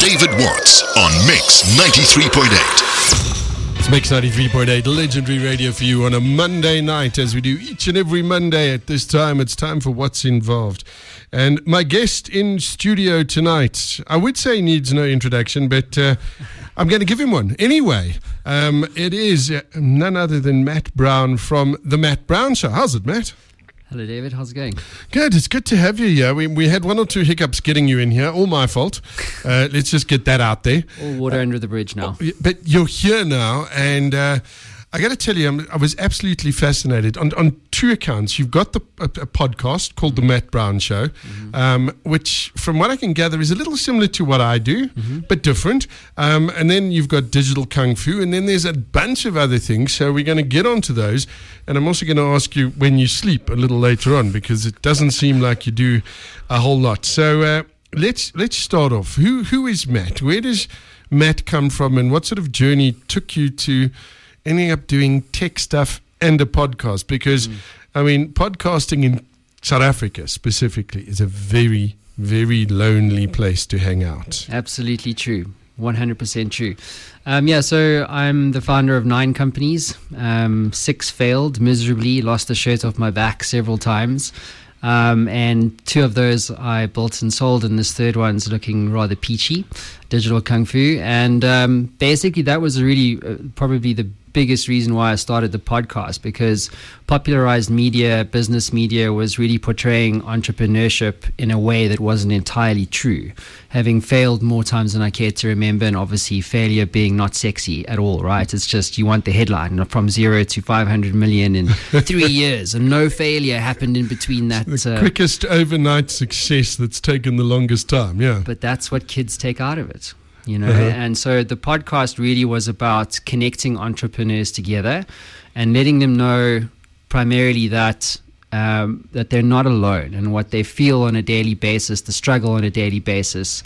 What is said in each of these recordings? David Watts on Mix 93.8. It's Mix 93.8, legendary radio for you on a Monday night, as we do each and every Monday at this time. It's time for What's Involved. And my guest in studio tonight, I would say needs no introduction, but I'm going to give him one anyway. It is none other than Matt Brown from The Matt Brown Show. How's it, Matt? Hello, David. How's it going? Good. It's good to have you here. We had one or two hiccups getting you in here. All my fault. Let's just get that out there. All water under the bridge now. But you're here now, and I got to tell you, I was absolutely fascinated on two accounts. You've got a podcast called The Matt Brown Show, which, from what I can gather, is a little similar to what I do, but different. And then you've got Digital Kung Fu, and then there's a bunch of other things. So we're going to get onto those. And I'm also going to ask you when you sleep a little later on, because it doesn't seem like you do a whole lot. So let's start off. Who is Matt? Where does Matt come from, and what sort of journey took you to ending up doing tech stuff and a podcast? Because, I mean, podcasting in South Africa specifically is a very, very lonely place to hang out. Absolutely true. 100% true. So I'm the founder of 9 companies. 6 failed miserably, lost the shirt off my back several times. And 2 of those I built and sold, and this third one's looking rather peachy, Digital Kung Fu. And basically that was really probably the biggest reason why I started the podcast, because popularized media, business media, was really portraying entrepreneurship in a way that wasn't entirely true, having failed more times than I care to remember, and obviously failure being not sexy at all, right? It's just you want the headline from 0 to 500 million in 3 years, and no failure happened in between that. The quickest overnight success that's taken the longest time, yeah. But that's what kids take out of it. You know, and so the podcast really was about connecting entrepreneurs together and letting them know primarily that that they're not alone, and what they feel on a daily basis, the struggle on a daily basis,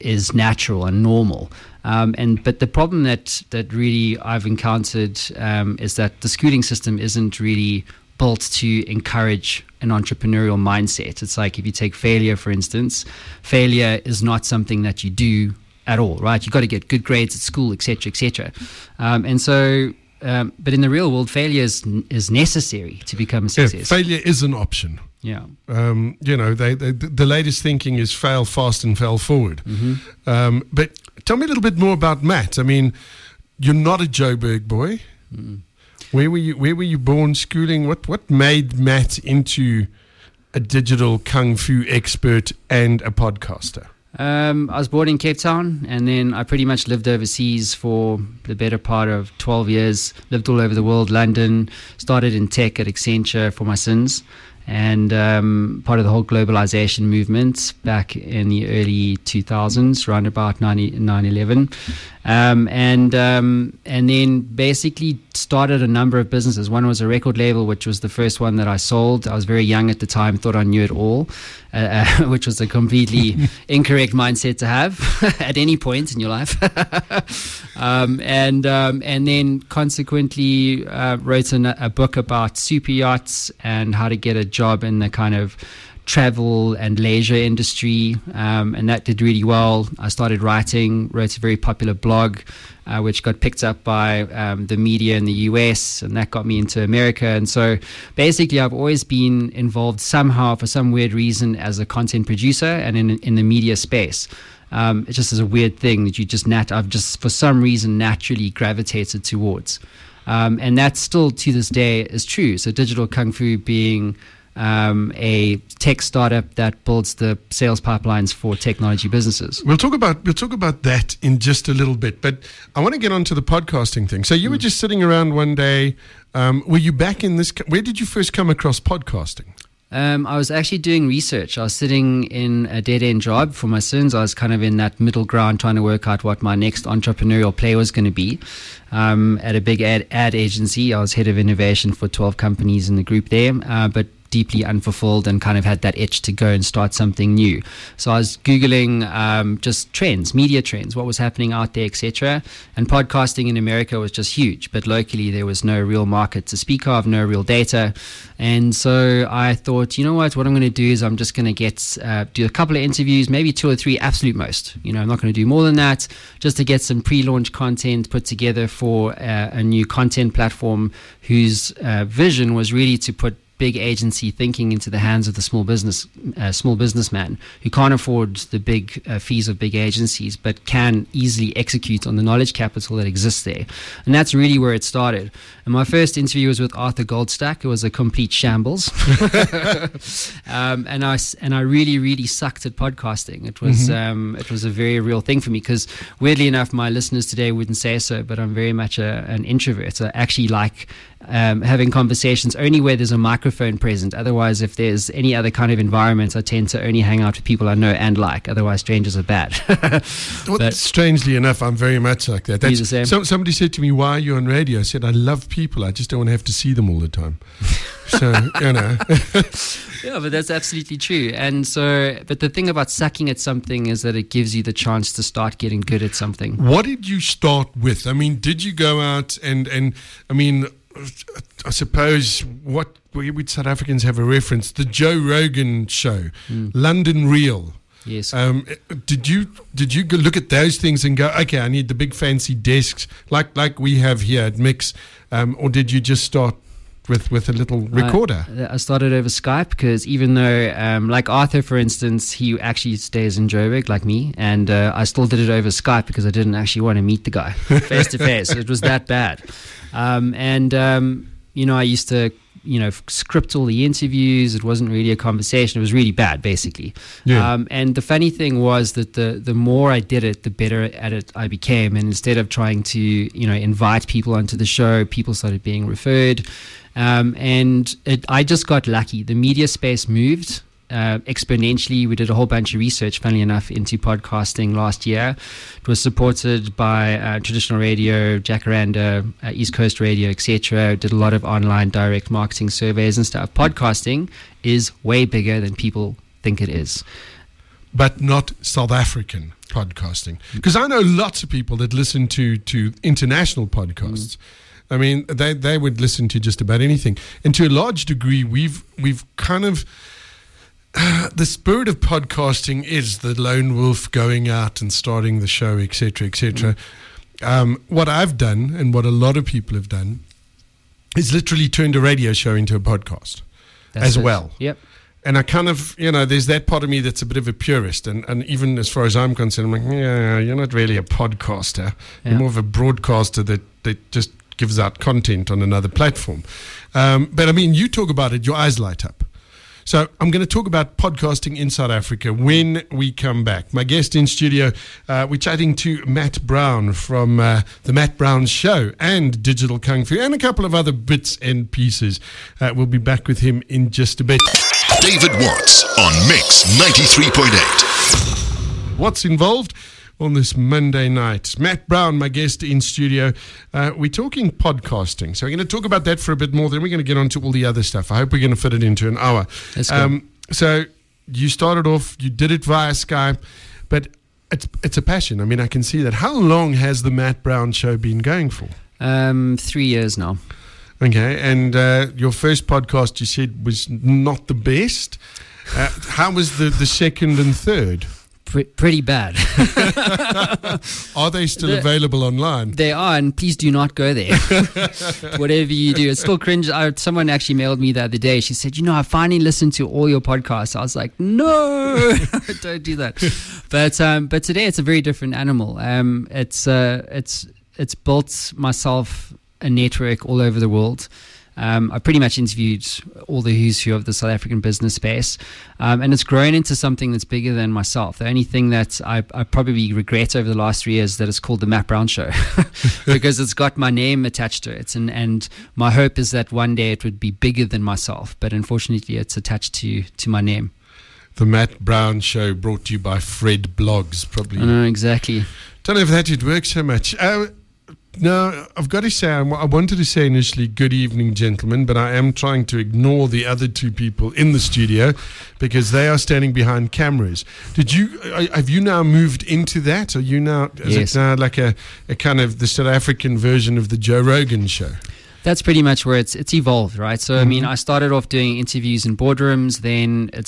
is natural and normal. But the problem that really I've encountered is that the schooling system isn't really built to encourage an entrepreneurial mindset. It's like if you take failure, for instance, failure is not something that you do at all, right? You've got to get good grades at school, etc., etc. But in the real world, failure is necessary to become a success. Yeah, failure is an option. Yeah. The latest thinking is fail fast and fail forward. But tell me a little bit more about Matt. I mean, you're not a Joburg boy. Where were you born? Schooling? What made Matt into a digital kung fu expert and a podcaster? I was born in Cape Town, and then I pretty much lived overseas for the better part of 12 years, lived all over the world, London, started in tech at Accenture for my sins, and part of the whole globalization movement back in the early 2000s, around about 9/11. And then basically started a number of businesses. One was a record label, which was the first one that I sold. I was very young at the time, thought I knew it all, which was a completely incorrect mindset to have at any point in your life. And then consequently wrote a book about super yachts and how to get a job in the kind of travel and leisure industry, and that did really well. I started writing, wrote a very popular blog, which got picked up by the media in the US, and that got me into America. And so basically I've always been involved somehow, for some weird reason, as a content producer and in the media space. It just is a weird thing that I've just for some reason naturally gravitated towards, and that still to this day is true. So Digital Kung Fu being a tech startup that builds the sales pipelines for technology businesses. We'll talk about that in just a little bit, but I want to get on to the podcasting thing. So you were just sitting around one day. Were you back in this? Where did you first come across podcasting? I was actually doing research. I was sitting in a dead-end job for my sins. I was kind of in that middle ground trying to work out what my next entrepreneurial play was going to be. At a big ad agency, I was head of innovation for 12 companies in the group there, but deeply unfulfilled and kind of had that itch to go and start something new. So I was Googling just trends, media trends, what was happening out there, etc. And podcasting in America was just huge, but locally there was no real market to speak of, no real data. And so I thought, you know what I'm going to do is I'm just going to get do a couple of interviews, maybe 2 or 3 absolute most. You know, I'm not going to do more than that, just to get some pre-launch content put together for a new content platform whose vision was really to put big agency thinking into the hands of the small businessman who can't afford the big fees of big agencies, but can easily execute on the knowledge capital that exists there. And that's really where it started. And my first interview was with Arthur Goldstack. It was a complete shambles. And I really sucked at podcasting. It was it was a very real thing for me, because weirdly enough, my listeners today wouldn't say so, but I'm very much an introvert. I actually like having conversations only where there's a microphone present. Otherwise, if there's any other kind of environment, I tend to only hang out with people I know and like. Otherwise, strangers are bad. Well, strangely enough, I'm very much like that. That's the same. Somebody said to me, "Why are you on radio?" I said, "I love people. I just don't want to have to see them all the time." So, you know. Yeah, but that's absolutely true. And so, but the thing about sucking at something is that it gives you the chance to start getting good at something. What did you start with? I mean, did you go out and I mean, I suppose what we South Africans have a reference, the Joe Rogan Show, London Real. Yes. Did you go look at those things and go, okay, I need the big fancy desks like we have here at Mix, or did you just start with a little recorder? I started over Skype, because even though like Arthur, for instance, he actually stays in Joburg like me, and I still did it over Skype because I didn't actually want to meet the guy face to face. It was that bad. You know, I used to script all the interviews. It wasn't really a conversation. It was really bad, basically. Yeah. And the funny thing was that the more I did it, the better at it I became. And instead of trying to, invite people onto the show, people started being referred. I just got lucky. The media space moved exponentially. We did a whole bunch of research, funnily enough, into podcasting last year. It was supported by traditional radio, Jacaranda, East Coast Radio, etc. Did a lot of online direct marketing surveys and stuff. Podcasting is way bigger than people think it is. But not South African podcasting. Because I know lots of people that listen to international podcasts. I mean, they would listen to just about anything. And to a large degree, we've kind of... the spirit of podcasting is the lone wolf going out and starting the show, etc., etc. What I've done, and what a lot of people have done, is literally turned a radio show into a podcast. That's as it. Well. Yep. And I kind of, there's that part of me that's a bit of a purist. And even as far as I'm concerned, I'm like, yeah, you're not really a podcaster. Yeah. You're more of a broadcaster that just gives out content on another platform. But I mean, you talk about it, your eyes light up. So I'm going to talk about podcasting in South Africa when we come back. My guest in studio, we're chatting to Matt Brown from The Matt Brown Show and Digital Kung Fu and a couple of other bits and pieces. We'll be back with him in just a bit. David Watts on Mix 93.8. What's involved on this Monday night? Matt Brown, my guest in studio. We're talking podcasting. So we're going to talk about that for a bit more. Then we're going to get on to all the other stuff. I hope we're going to fit it into an hour. That's good. So you started off, you did it via Skype, but it's a passion. I mean, I can see that. How long has the Matt Brown Show been going for? 3 years now. Okay. And your first podcast, you said, was not the best. How was the second and third? Pretty bad. Are they still available online? They are, and please do not go there. Whatever you do, it's still cringe. Someone actually mailed me the other day. She said, I finally listened to all your podcasts. I was like, no, don't do that. But today it's a very different animal. It's built myself a network all over the world. I pretty much interviewed all the who's who of the South African business space, and it's grown into something that's bigger than myself. The only thing that I probably regret over the last 3 years is that it's called The Matt Brown Show, because it's got my name attached to it, and my hope is that one day it would be bigger than myself, but unfortunately it's attached to my name. The Matt Brown Show, brought to you by Fred Blogs, probably. I know, exactly. Don't know if that would work so much. No, I've got to say, I wanted to say initially, good evening, gentlemen, but I am trying to ignore the other two people in the studio because they are standing behind cameras. Have you now moved into that? Are you now, Yes. Is it now like a kind of the South African version of the Joe Rogan Show? That's pretty much where it's evolved, right? So, I mean, I started off doing interviews in boardrooms. Then I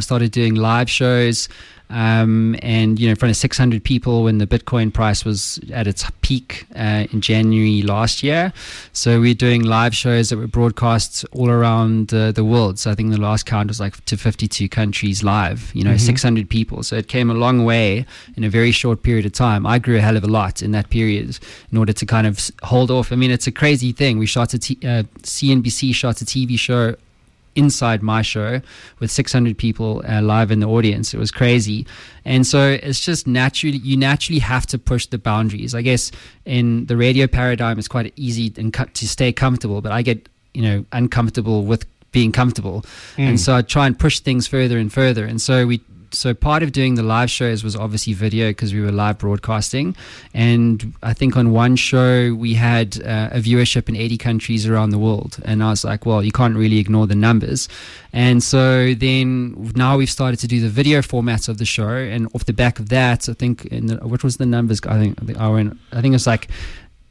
started doing live shows, and in front of 600 people when the Bitcoin price was at its peak in January last year. So we're doing live shows that were broadcast all around the world. So I think the last count was like to 52 countries live. 600 people. So it came a long way in a very short period of time. I grew a hell of a lot in that period in order to kind of hold off. I mean, it's a crazy thing. We shot CNBC shot a TV show inside my show with 600 people live in the audience. It was crazy. And so it's just you naturally have to push the boundaries. I guess in the radio paradigm, it's quite easy to stay comfortable, but I get, uncomfortable with being comfortable. And so I try and push things further and further. And so So part of doing the live shows was obviously video because we were live broadcasting. And I think on one show we had a viewership in 80 countries around the world. And I was like, well, you can't really ignore the numbers. And so then now we've started to do the video formats of the show. And off the back of that, I think, what was the numbers? I think it was like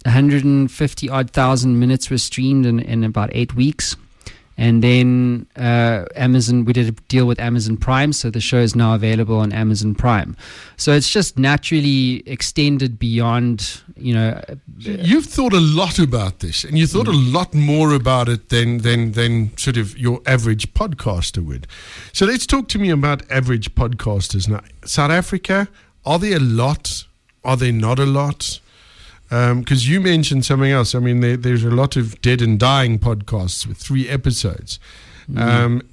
150 odd thousand minutes were streamed in about 8 weeks. And then we did a deal with Amazon Prime, so the show is now available on Amazon Prime. So it's just naturally extended beyond, You've thought a lot about this, and you thought a lot more about it than sort of your average podcaster would. So let's talk to me about average podcasters now. South Africa, are there a lot? Are there not a lot? Because you mentioned something else. I mean, there's a lot of dead and dying podcasts with 3 episodes.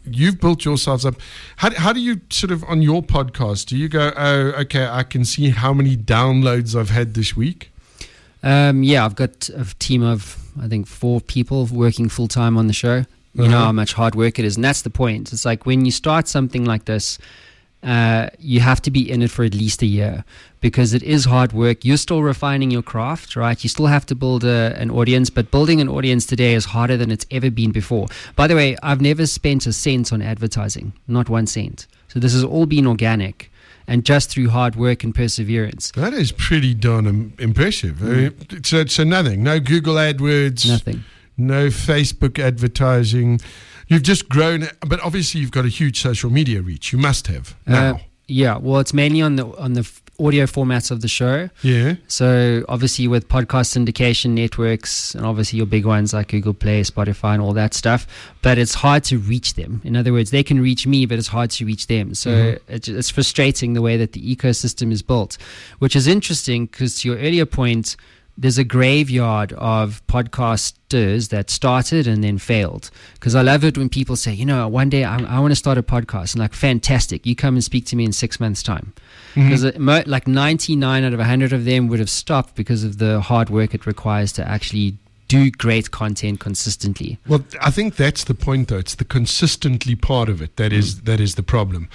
You've built yourselves up. How do you sort of, on your podcast, do you go, oh, okay, I can see how many downloads I've had this week? I've got a team of, I think, 4 people working full-time on the show. You know how much hard work it is. And that's the point. It's like when you start something like this, you have to be in it for at least a year because it is hard work. You're still refining your craft, right? You still have to build an audience, but building an audience today is harder than it's ever been before. By the way, I've never spent a cent on advertising, not 1 cent. So this has all been organic and just through hard work and perseverance. That is pretty darn impressive. So nothing, no Google AdWords, nothing, no Facebook advertising. You've just grown, but obviously you've got a huge social media reach. You must have now. Well, it's mainly on the audio formats of the show. Yeah. So obviously with podcast syndication networks and obviously your big ones like Google Play, Spotify and all that stuff, but it's hard to reach them. In other words, they can reach me, but it's hard to reach them. So it's frustrating the way that the ecosystem is built, which is interesting because to your earlier point, there's a graveyard of podcasters that started and then failed. Because I love it when people say, one day I want to start a podcast. And like, fantastic. You come and speak to me in 6 months' time. Because like 99 out of 100 of them would have stopped because of the hard work it requires to actually do great content consistently. Well, I think that's the point, though. It's the consistently part of it that is the problem.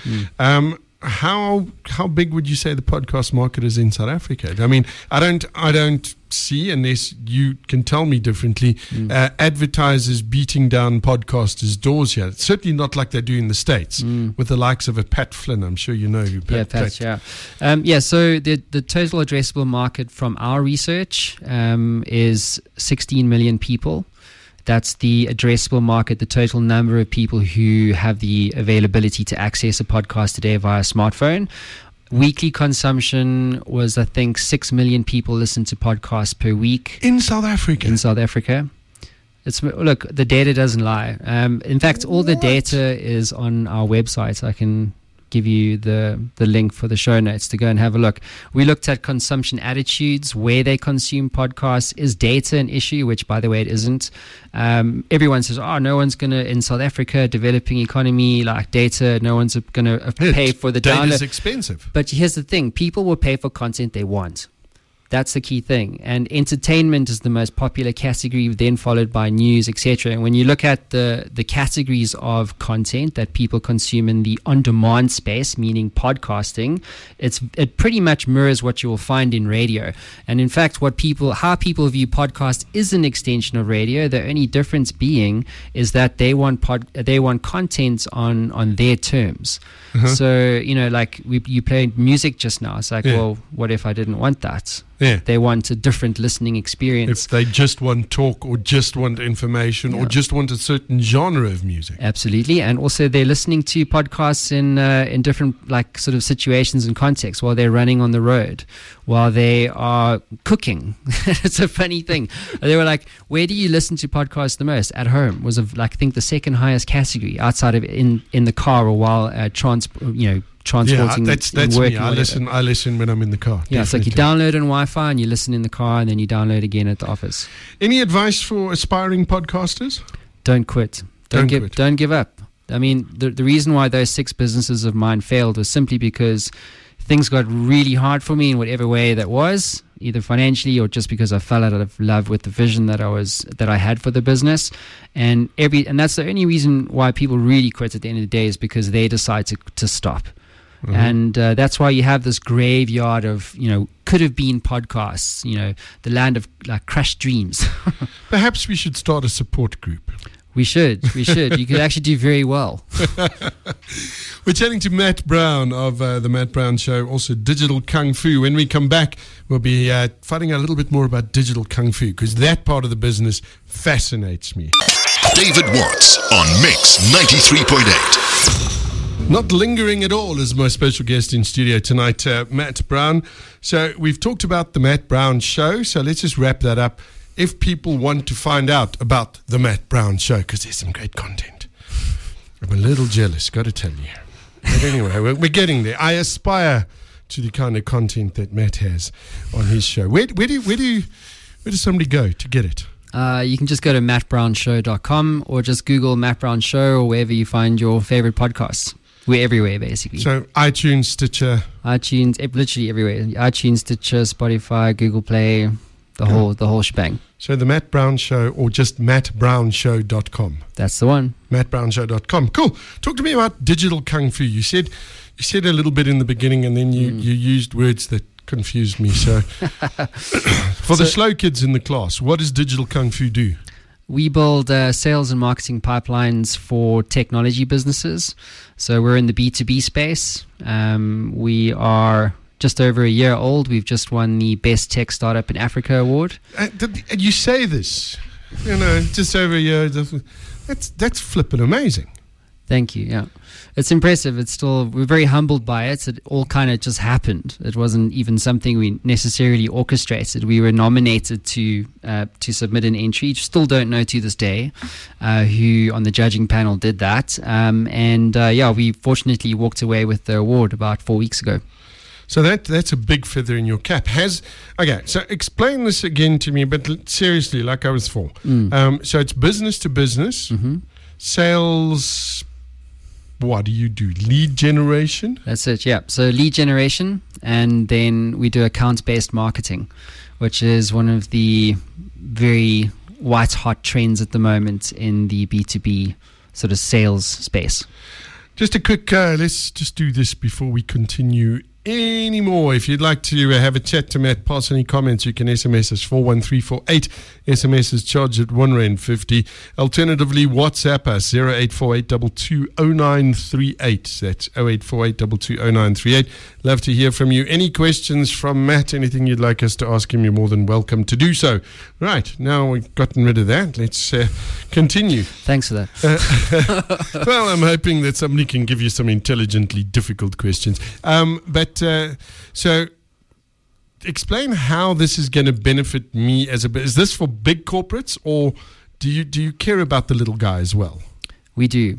How big would you say the podcast market is in South Africa? I mean, I don't see, unless you can tell me differently, advertisers beating down podcasters' doors here. It's certainly not like they do in the States with the likes of a Pat Flynn. I'm sure you know who Pat. Yeah, so the total addressable market from our research is 16 million people. That's the addressable market, the total number of people who have the availability to access a podcast today via smartphone. Weekly consumption was, I think, 6 million people listen to podcasts per week. In South Africa. Look, the data doesn't lie. In fact, all the data is on our website. I can give you the link for the show notes to go and have a look. We looked at consumption attitudes, where they consume podcasts. Is data an issue? Which, by the way, it isn't. Everyone says, no one's going to, in South Africa, developing economy, like data, no one's going to pay for the download. Data's expensive. But here's the thing, people will pay for content they want. That's the key thing. And entertainment is the most popular category, then followed by news, etc. And when you look at the categories of content that people consume in the on-demand space, meaning podcasting, it pretty much mirrors what you will find in radio. And in fact, how people view podcasts is an extension of radio. The only difference being is that they want content on their terms. Uh-huh. So, you know, like you played music just now. It's like, well, what if I didn't want that? Yeah. They want a different listening experience. If they just want talk or just want information or just want a certain genre of music. Absolutely. And also they're listening to podcasts in different like sort of situations and contexts while they're running on the road, while they are cooking. It's a funny thing. They were like, where do you listen to podcasts the most? At home was I think the second highest category, outside of in the car or while transporting. That's working. I listen when I'm in the car. Yeah, it's like you download on Wi-Fi and you listen in the car, and then you download again at the office. Any advice for aspiring podcasters? Don't quit. Don't give up. I mean, the reason why those 6 businesses of mine failed was simply because things got really hard for me in whatever way that was, either financially or just because I fell out of love with the vision that I had for the business. And that's the only reason why people really quit at the end of the day, is because they decide to stop. Mm-hmm. And that's why you have this graveyard of, could have been podcasts, the land of like crushed dreams. Perhaps we should start a support group. We should. You could actually do very well. We're chatting to Matt Brown of The Matt Brown Show, also Digital Kung Fu. When we come back, we'll be finding out a little bit more about Digital Kung Fu, because that part of the business fascinates me. David Watts on Mix 93.8. Not lingering at all is my special guest in studio tonight, Matt Brown. So we've talked about The Matt Brown Show, so let's just wrap that up. If people want to find out about The Matt Brown Show, because there's some great content. I'm a little jealous, got to tell you. But anyway, we're getting there. I aspire to the kind of content that Matt has on his show. Where does somebody go to get it? You can just go to mattbrownshow.com or just Google Matt Brown Show or wherever you find your favorite podcasts. We're everywhere, basically. So iTunes, Stitcher. iTunes, literally everywhere. iTunes, Stitcher, Spotify, Google Play, the whole shebang. So The Matt Brown Show, or just mattbrownshow.com. That's the one. mattbrownshow.com. Cool. Talk to me about Digital Kung Fu. You said a little bit in the beginning, and then you used words that confused me. So for the slow kids in the class, what does Digital Kung Fu do? We build sales and marketing pipelines for technology businesses. So we're in the B2B space. We are just over a year old. We've just won the Best Tech Startup in Africa award. You say this, just over a year. That's flippin' amazing. Thank you. Yeah, it's impressive. We're very humbled by it. It all kind of just happened. It wasn't even something we necessarily orchestrated. We were nominated to submit an entry. Still don't know to this day who on the judging panel did that. We fortunately walked away with the award about 4 weeks ago. So that's a big feather in your cap. So explain this again to me, but seriously, like I was for. So it's business to business, mm-hmm. Sales. What do you do? Lead generation? That's it, yeah. So lead generation, and then we do account-based marketing, which is one of the very white-hot trends at the moment in the B2B sort of sales space. Just a quick, let's just do this before we continue any more. If you'd like to have a chat to Matt, pass any comments, you can SMS us 41348. SMS is charged at R1.50. Alternatively, WhatsApp us 0848220938. That's 0848220938. Love to hear from you. Any questions from Matt, anything you'd like us to ask him, you're more than welcome to do so. Right, now we've gotten rid of that. Let's continue. Thanks for that. Well, I'm hoping that somebody can give you some intelligently difficult questions. So explain how this is going to benefit me is this for big corporates, or do you care about the little guy as well? We do.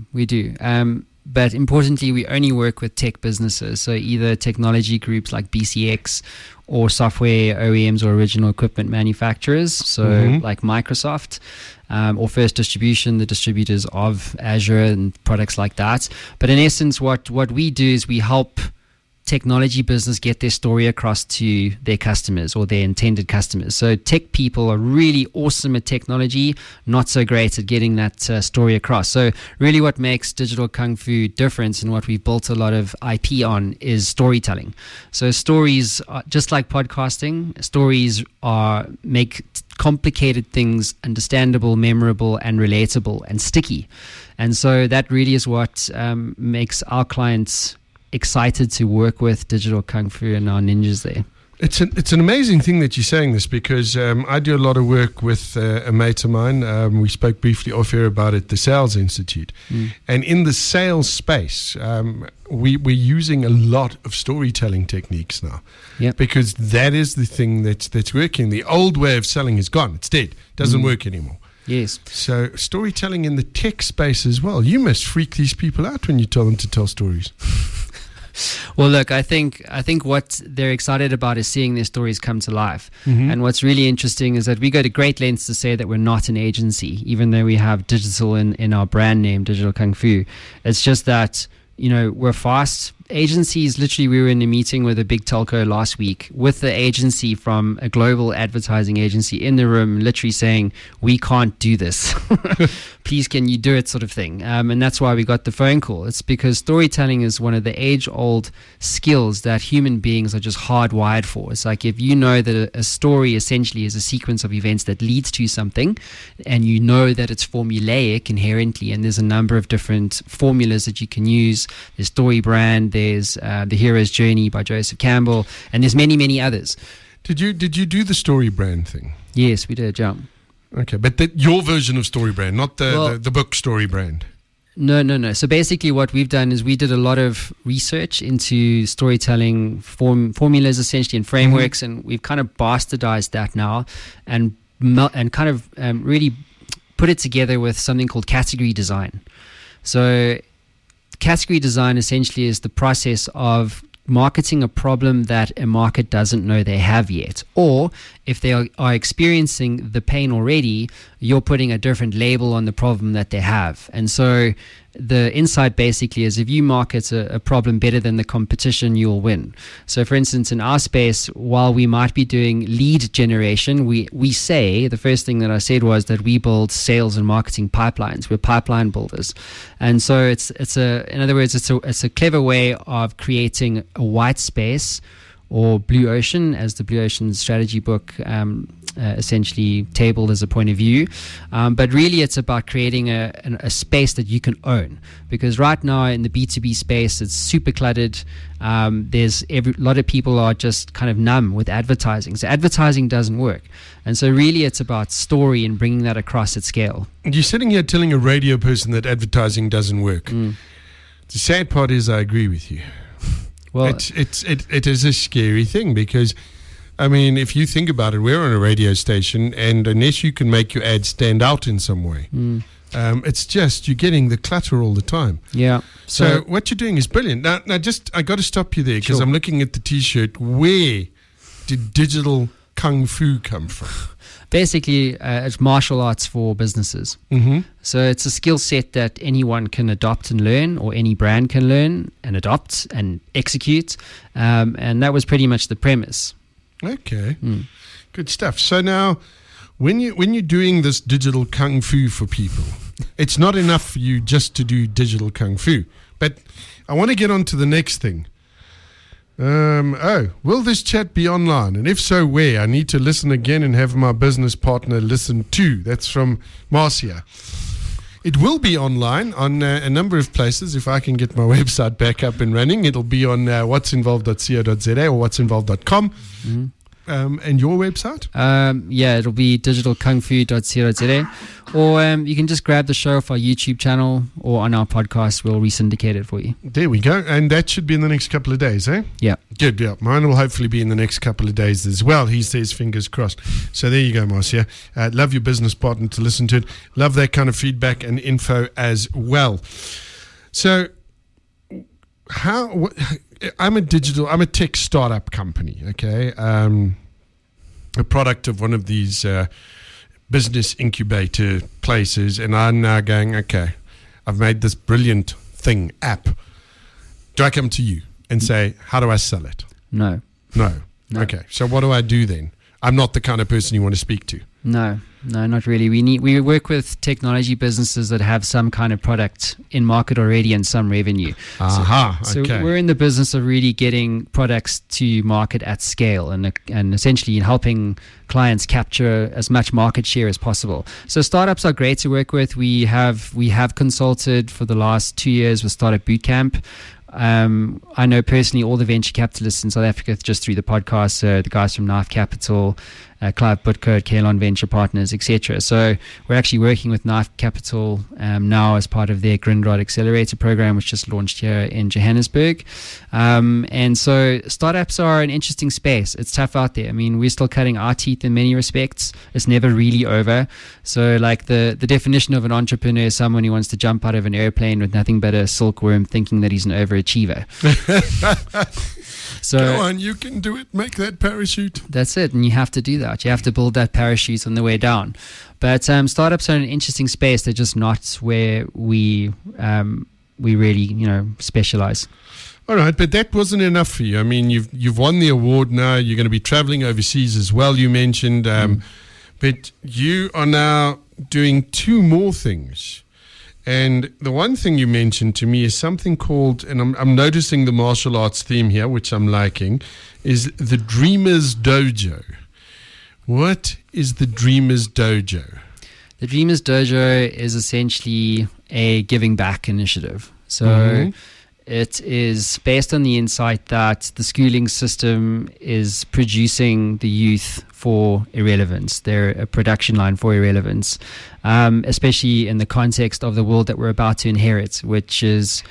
But importantly, we only work with tech businesses. So either technology groups like BCX or software OEMs or original equipment manufacturers. So mm-hmm. like Microsoft or First Distribution, the distributors of Azure and products like that. But in essence, what we do is we help technology business get their story across to their customers or their intended customers. So tech people are really awesome at technology, not so great at getting that story across. So really what makes Digital Kung Fu different and what we've built a lot of IP on is storytelling. So stories, just like podcasting, stories are make complicated things understandable, memorable, and relatable and sticky. And so that really is what makes our clients excited to work with Digital Kung Fu and our ninjas there. It's an amazing thing that you're saying this, because I do a lot of work with a mate of mine. We spoke briefly off air about it, the Sales Institute. Mm. And in the sales space, we're using a lot of storytelling techniques now, yep, because that is the thing that's working. The old way of selling is gone. It's dead. Doesn't work anymore. Yes. So storytelling in the tech space as well. You must freak these people out when you tell them to tell stories. Well, look, I think what they're excited about is seeing their stories come to life. Mm-hmm. And what's really interesting is that we go to great lengths to say that we're not an agency, even though we have digital in our brand name, Digital Kung Fu. It's just that, you know, we're fast. Agencies, literally, we were in a meeting with a big telco last week with the agency from a global advertising agency in the room, literally saying, we can't do this. Please, can you do it, sort of thing. And that's why we got the phone call. It's because storytelling is one of the age-old skills that human beings are just hardwired for. It's like, if you know that a story essentially is a sequence of events that leads to something, and you know that it's formulaic inherently, and there's a number of different formulas that you can use. There's Story Brand, there's The Hero's Journey by Joseph Campbell, and there's many, many others. Did you do the Story Brand thing? Yes, we did, yeah. Okay, but your version of Story Brand, not the book Story Brand. No. So basically what we've done is we did a lot of research into storytelling formulas essentially and frameworks, mm-hmm, and we've kind of bastardized that now and kind of really put it together with something called category design. So category design essentially is the process of marketing a problem that a market doesn't know they have yet, or if they are experiencing the pain already, you're putting a different label on the problem that they have. And so the insight basically is, if you market a problem better than the competition, you'll win. So for instance, in our space, while we might be doing lead generation, we say, the first thing that I said was that we build sales and marketing pipelines. We're pipeline builders. And so in other words, it's a clever way of creating a white space, or Blue Ocean, as the Blue Ocean strategy book essentially tabled as a point of view. But really it's about creating a space that you can own, because right now in the B2B space, it's super cluttered. There's a lot of people are just kind of numb with advertising. So advertising doesn't work. And so really it's about story and bringing that across at scale. You're sitting here telling a radio person that advertising doesn't work. Mm. The sad part is I agree with you. Well, it is a scary thing, because, I mean, if you think about it, we're on a radio station, and unless you can make your ad stand out in some way, it's just you're getting the clutter all the time. Yeah. So what you're doing is brilliant. Now just I got to stop you there, because I'm looking at the T-shirt. Where did Digital Kung Fu come from? Basically, it's martial arts for businesses. Mm-hmm. So it's a skill set that anyone can adopt and learn, or any brand can learn and adopt and execute. And that was pretty much the premise. Okay. Mm. Good stuff. So now, when you're doing this Digital Kung Fu for people, it's not enough for you just to do Digital Kung Fu. But I want to get on to the next thing. Will this chat be online? And if so, where? I need to listen again and have my business partner listen too. That's from Marcia. It will be online on a number of places. If I can get my website back up and running, it'll be on what'sinvolved.co.za or what'sinvolved.com. Mm-hmm. And your website? It'll be digitalkungfu.co.za. Or you can just grab the show off our YouTube channel or on our podcast. We'll re-syndicate it for you. There we go. And that should be in the next couple of days, eh? Yeah. Good, yeah. Mine will hopefully be in the next couple of days as well. He says, fingers crossed. So there you go, Marcia. Love your business partner to listen to it. Love that kind of feedback and info as well. So I'm a tech startup company, okay? A product of one of these business incubator places, and I'm now going, okay, I've made this brilliant thing, app. Do I come to you? and say, how do I sell it? No. No. No. Okay. So what do I do then? I'm not the kind of person you want to speak to. No, no, not really. We work with technology businesses that have some kind of product in market already and some revenue. Aha, so, okay. So we're in the business of really getting products to market at scale and essentially helping clients capture as much market share as possible. So startups are great to work with. We have consulted for the last 2 years with Startup Bootcamp. I know personally all the venture capitalists in South Africa just through the podcast, so the guys from Knife Capital, Clive Butko, Kalon Venture Partners, etc. So we're actually working with Knife Capital now as part of their Grindrod Accelerator program, which just launched here in Johannesburg. And so startups are an interesting space. It's tough out there. I mean, we're still cutting our teeth in many respects. It's never really over. So like the definition of an entrepreneur is someone who wants to jump out of an airplane with nothing but a silkworm, thinking that he's an overachiever. So, go on, you can do it. Make that parachute. That's it, and you have to do that. You have to build that parachute on the way down. But startups are an interesting space. They're just not where we really, specialize. All right, but that wasn't enough for you. I mean, you've won the award now. You're going to be traveling overseas as well. You mentioned, but you are now doing two more things. And the one thing you mentioned to me is something called, and I'm noticing the martial arts theme here, which I'm liking, is the Dreamer's Dojo. What is the Dreamer's Dojo? The Dreamer's Dojo is essentially a giving back initiative. So it is based on the insight that the schooling system is producing the youth for irrelevance. They're a production line for irrelevance, especially in the context of the world that we're about to inherit, which is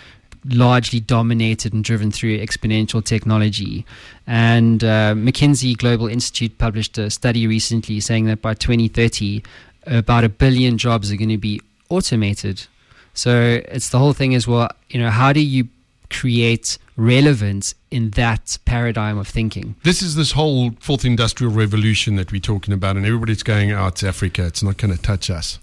largely dominated and driven through exponential technology. And McKinsey Global Institute published a study recently saying that by 2030, about 1 billion jobs are going to be automated. So it's the whole thing is, well, how do you create relevance in that paradigm of thinking? This whole fourth industrial revolution that we're talking about, and everybody's going, oh, it's Africa, it's not going to touch us.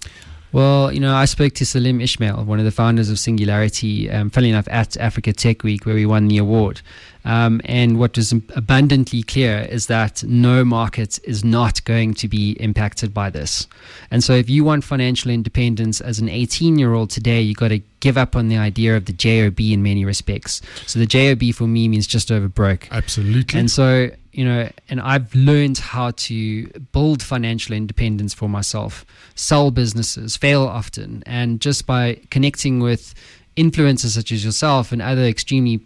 Well, I spoke to Salim Ismail, one of the founders of Singularity, funnily enough, at Africa Tech Week, where we won the award. And what was abundantly clear is that no market is not going to be impacted by this. And so if you want financial independence as an 18-year-old today, you've got to give up on the idea of the JOB in many respects. So the JOB for me means just over broke. Absolutely. And so, and I've learned how to build financial independence for myself, sell businesses, fail often. And just by connecting with influencers such as yourself and other extremely,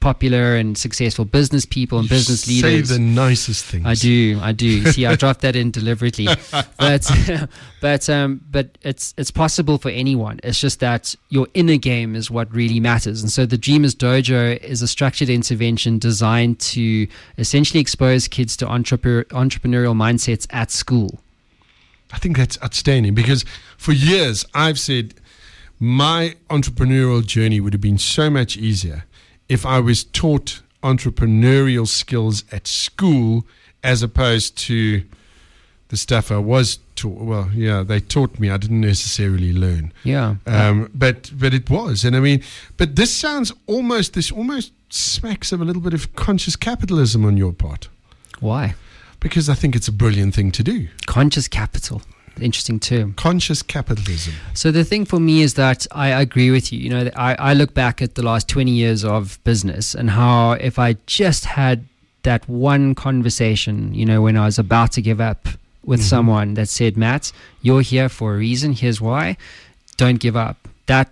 popular and successful business people and business leaders. Say the nicest things. I do. See, I dropped that in deliberately. But it's possible for anyone. It's just that your inner game is what really matters. And so the Dreamer's Dojo is a structured intervention designed to essentially expose kids to entrepreneurial mindsets at school. I think that's outstanding, because for years I've said my entrepreneurial journey would have been so much easier if I was taught entrepreneurial skills at school, as opposed to the stuff I was taught. Well, yeah, they taught me. I didn't necessarily learn. Yeah. But it was. And I mean, but this sounds almost, this almost smacks of a little bit of conscious capitalism on your part. Why? Because I think it's a brilliant thing to do. Conscious capital. Interesting term. Conscious capitalism. So the thing for me is that I agree with you. I look back at the last 20 years of business and how if I just had that one conversation, when I was about to give up with someone that said, Matt, you're here for a reason. Here's why. Don't give up. That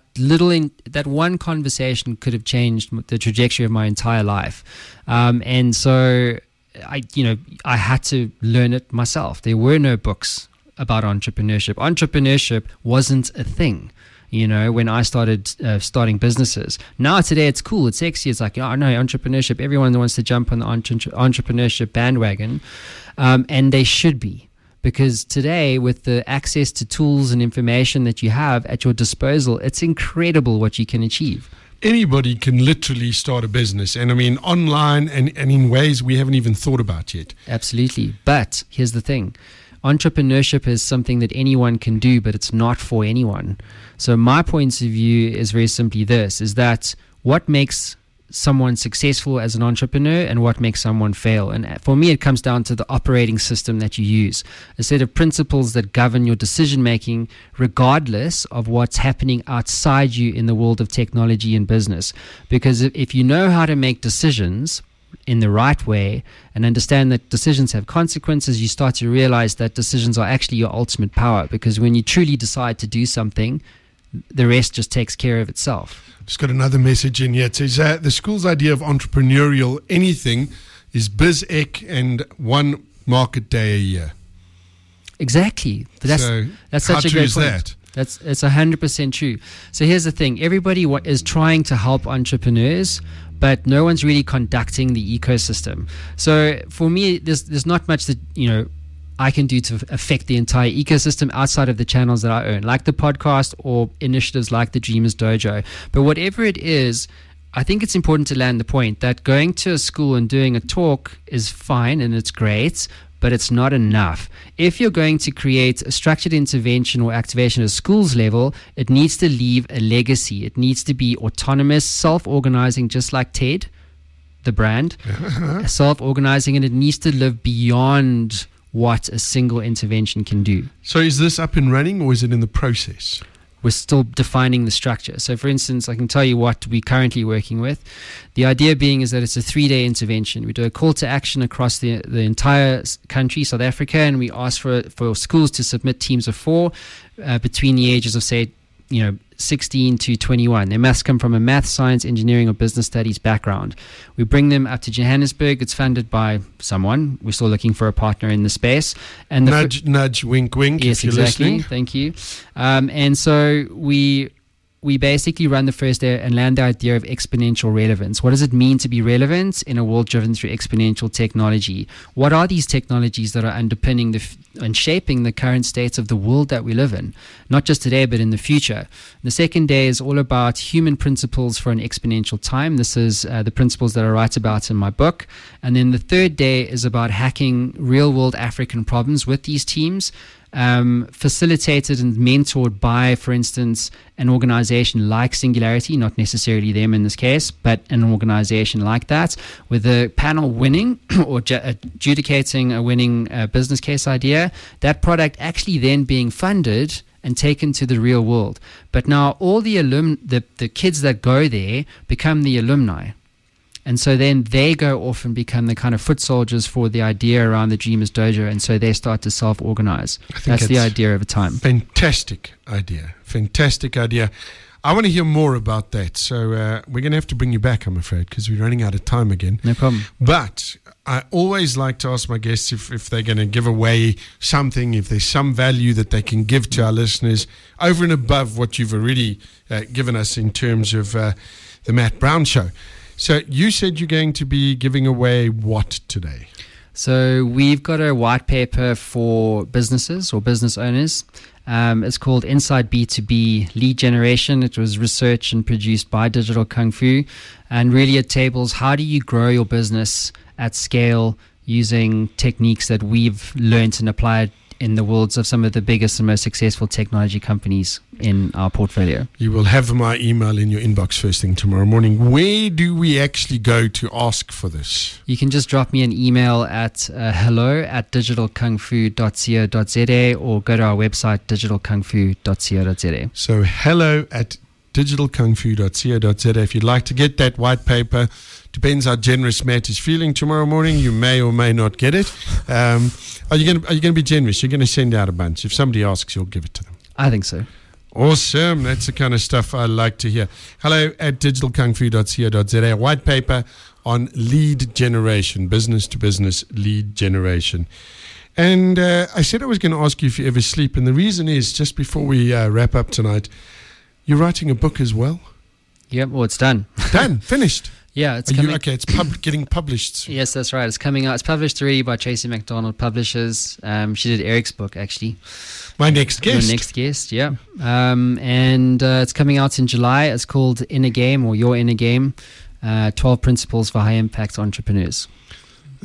one conversation could have changed the trajectory of my entire life. And so I had to learn it myself. There were no books about entrepreneurship. Entrepreneurship wasn't a thing, when I started starting businesses. Now today it's cool, it's sexy, it's like, oh no, entrepreneurship, everyone wants to jump on the entrepreneurship bandwagon, and they should be. Because today, with the access to tools and information that you have at your disposal, it's incredible what you can achieve. Anybody can literally start a business, and I mean online and in ways we haven't even thought about yet. Absolutely, but here's the thing. Entrepreneurship is something that anyone can do, but it's not for anyone. So my point of view is very simply this, is that what makes someone successful as an entrepreneur and what makes someone fail. And for me, it comes down to the operating system that you use, a set of principles that govern your decision making, regardless of what's happening outside you in the world of technology and business. Because if you know how to make decisions in the right way and understand that decisions have consequences, you start to realize that decisions are actually your ultimate power, because when you truly decide to do something, the rest just takes care of itself. Just got another message in here. It says, the school's idea of entrepreneurial anything is BizEc and one market day a year. Exactly. That's such a great point. How true is that? That's 100% true. So here's the thing. Everybody is trying to help entrepreneurs, but no one's really conducting the ecosystem. So for me, there's not much that, I can do to affect the entire ecosystem outside of the channels that I own, like the podcast or initiatives like the Dreamer's Dojo. But whatever it is, I think it's important to land the point that going to a school and doing a talk is fine and it's great, but it's not enough. If you're going to create a structured intervention or activation at a school's level, it needs to leave a legacy. It needs to be autonomous, self-organizing, just like TED, the brand, self-organizing, and it needs to live beyond what a single intervention can do. So is this up and running or is it in the process? We're still defining the structure. So, for instance, I can tell you what we're currently working with. The idea being is that it's a 3-day intervention. We do a call to action across the entire country, South Africa, and we ask for schools to submit teams of 4 between the ages of, say, 16 to 21. They must come from a math, science, engineering, or business studies background. We bring them up to Johannesburg. It's funded by someone. We're still looking for a partner in the space. And nudge, wink, wink. Yes, if you're listening. Thank you. And so we basically run the first day and land the idea of exponential relevance. What does it mean to be relevant in a world driven through exponential technology? What are these technologies that are underpinning and shaping the current states of the world that we live in? Not just today, but in the future. The second day is all about human principles for an exponential time. This is the principles that I write about in my book. And then the third day is about hacking real world African problems with these teams, facilitated and mentored by, for instance, an organization like Singularity, not necessarily them in this case, but an organization like that, with a panel winning or adjudicating a winning business case idea, that product actually then being funded and taken to the real world. But now all the kids that go there become the alumni. And so then they go off and become the kind of foot soldiers for the idea around the Dreamer's Dojo. And so they start to self-organize. That's the idea of a time. Fantastic idea. Fantastic idea. I want to hear more about that. So we're going to have to bring you back, I'm afraid, because we're running out of time again. No problem. But I always like to ask my guests if they're going to give away something, if there's some value that they can give to our listeners over and above what you've already given us in terms of the Matt Brown Show. So you said you're going to be giving away what today? So we've got a white paper for businesses or business owners. It's called Inside B2B Lead Generation. It was researched and produced by Digital Kung Fu. And really it tables how do you grow your business at scale using techniques that we've learned and applied in the worlds of some of the biggest and most successful technology companies in our portfolio. You will have my email in your inbox first thing tomorrow morning. Where do we actually go to ask for this? You can just drop me an email at hello@digitalkungfu.co.za or go to our website, digitalkungfu.co.za. So hello@digitalkungfu.co.za. If you'd like to get that white paper, depends how generous Matt is feeling tomorrow morning. You may or may not get it. Are you going to be generous? You're going to send out a bunch. If somebody asks, you'll give it to them. I think so. Awesome. That's the kind of stuff I like to hear. hello@digitalkungfu.co.za. White paper on lead generation, business to business lead generation. And I said I was going to ask you if you ever sleep. And the reason is, just before we wrap up tonight, you're writing a book as well? Yep, well, it's done. Done, finished. Yeah, it's coming. Okay, it's getting published soon. Yes, that's right. It's coming out. It's published already by Tracy McDonald Publishers. She did Eric's book, actually. My next guest. Your next guest, yeah. And it's coming out in July. It's called Inner Game, or Your Inner Game, 12 Principles for High Impact Entrepreneurs.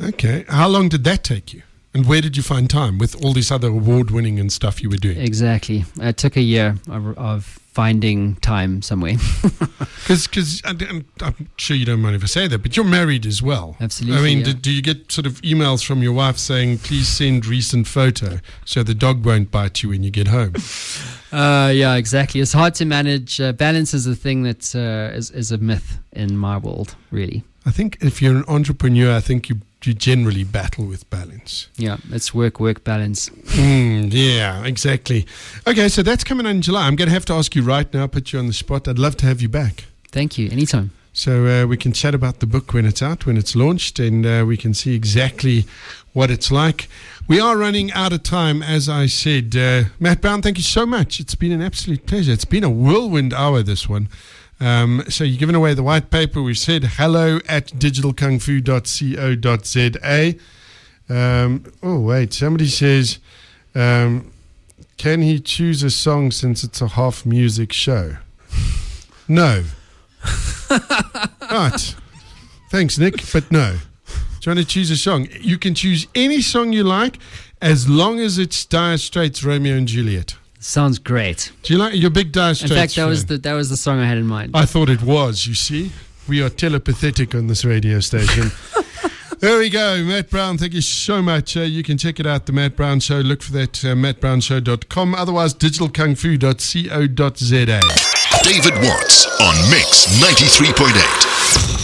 Okay. How long did that take you? And where did you find time with all this other award-winning and stuff you were doing? Exactly. It took a year of finding time some way. Because I'm sure you don't mind if I say that, but you're married as well. Absolutely. I mean, yeah. do you get sort of emails from your wife saying, please send recent photo so the dog won't bite you when you get home? Yeah, exactly. It's hard to manage. Balance is a thing that is a myth in my world, really. I think if you're an entrepreneur, I think you generally battle with balance. Yeah, it's work balance. Yeah, exactly. Okay, so that's coming on in July. I'm going to have to ask you right now, put you on the spot. I'd love to have you back. Thank you, anytime. So we can chat about the book when it's out, when it's launched, and we can see exactly what it's like. We are running out of time, as I said. Matt Brown, thank you so much. It's been an absolute pleasure. It's been a whirlwind hour, this one. So you're giving away the white paper. We've said hello at digitalkungfu.co.za. Oh, wait. Somebody says, can he choose a song since it's a half music show? No. Right. Thanks, Nick, but no. Trying to choose a song. You can choose any song you like as long as it's Dire Straits' Romeo and Juliet. Sounds great. Do you like your big Dire Straits? In fact, that was the song I had in mind. I thought it was, you see. We are telepathetic on this radio station. There we go. Matt Brown, thank you so much. You can check it out, The Matt Brown Show. Look for that, mattbrownshow.com. Otherwise, digitalkungfu.co.za. David Watts on Mix 93.8.